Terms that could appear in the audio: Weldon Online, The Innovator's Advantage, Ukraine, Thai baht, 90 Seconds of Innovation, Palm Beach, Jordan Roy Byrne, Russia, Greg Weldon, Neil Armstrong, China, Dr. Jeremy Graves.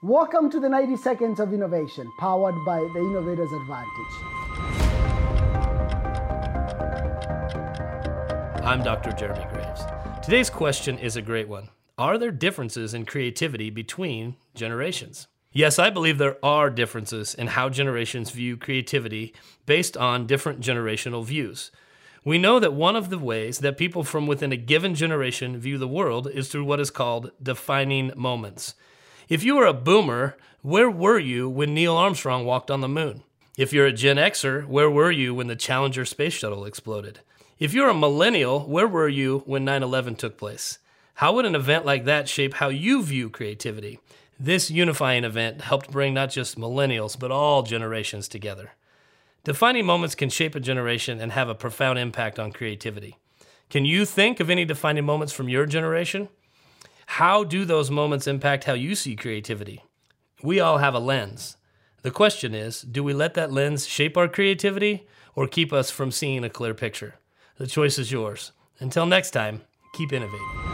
Welcome to the 90 Seconds of Innovation, powered by The Innovator's Advantage. I'm Dr. Jeremy Graves. Today's question is a great one. Are there differences in creativity between generations? Yes, I believe there are differences in how generations view creativity based on different generational views. We know that one of the ways that people from within a given generation view the world is through what is called defining moments. If you were a boomer, where were you when Neil Armstrong walked on the moon? If you're a Gen Xer, where were you when the Challenger space shuttle exploded? If you're a millennial, where were you when 9/11 took place? How would an event like that shape how you view creativity? This unifying event helped bring not just millennials, but all generations together. Defining moments can shape a generation and have a profound impact on creativity. Can you think of any defining moments from your generation? How do those moments impact how you see creativity? We all have a lens. The question is, do we let that lens shape our creativity or keep us from seeing a clear picture? The choice is yours. Until next time, keep innovating.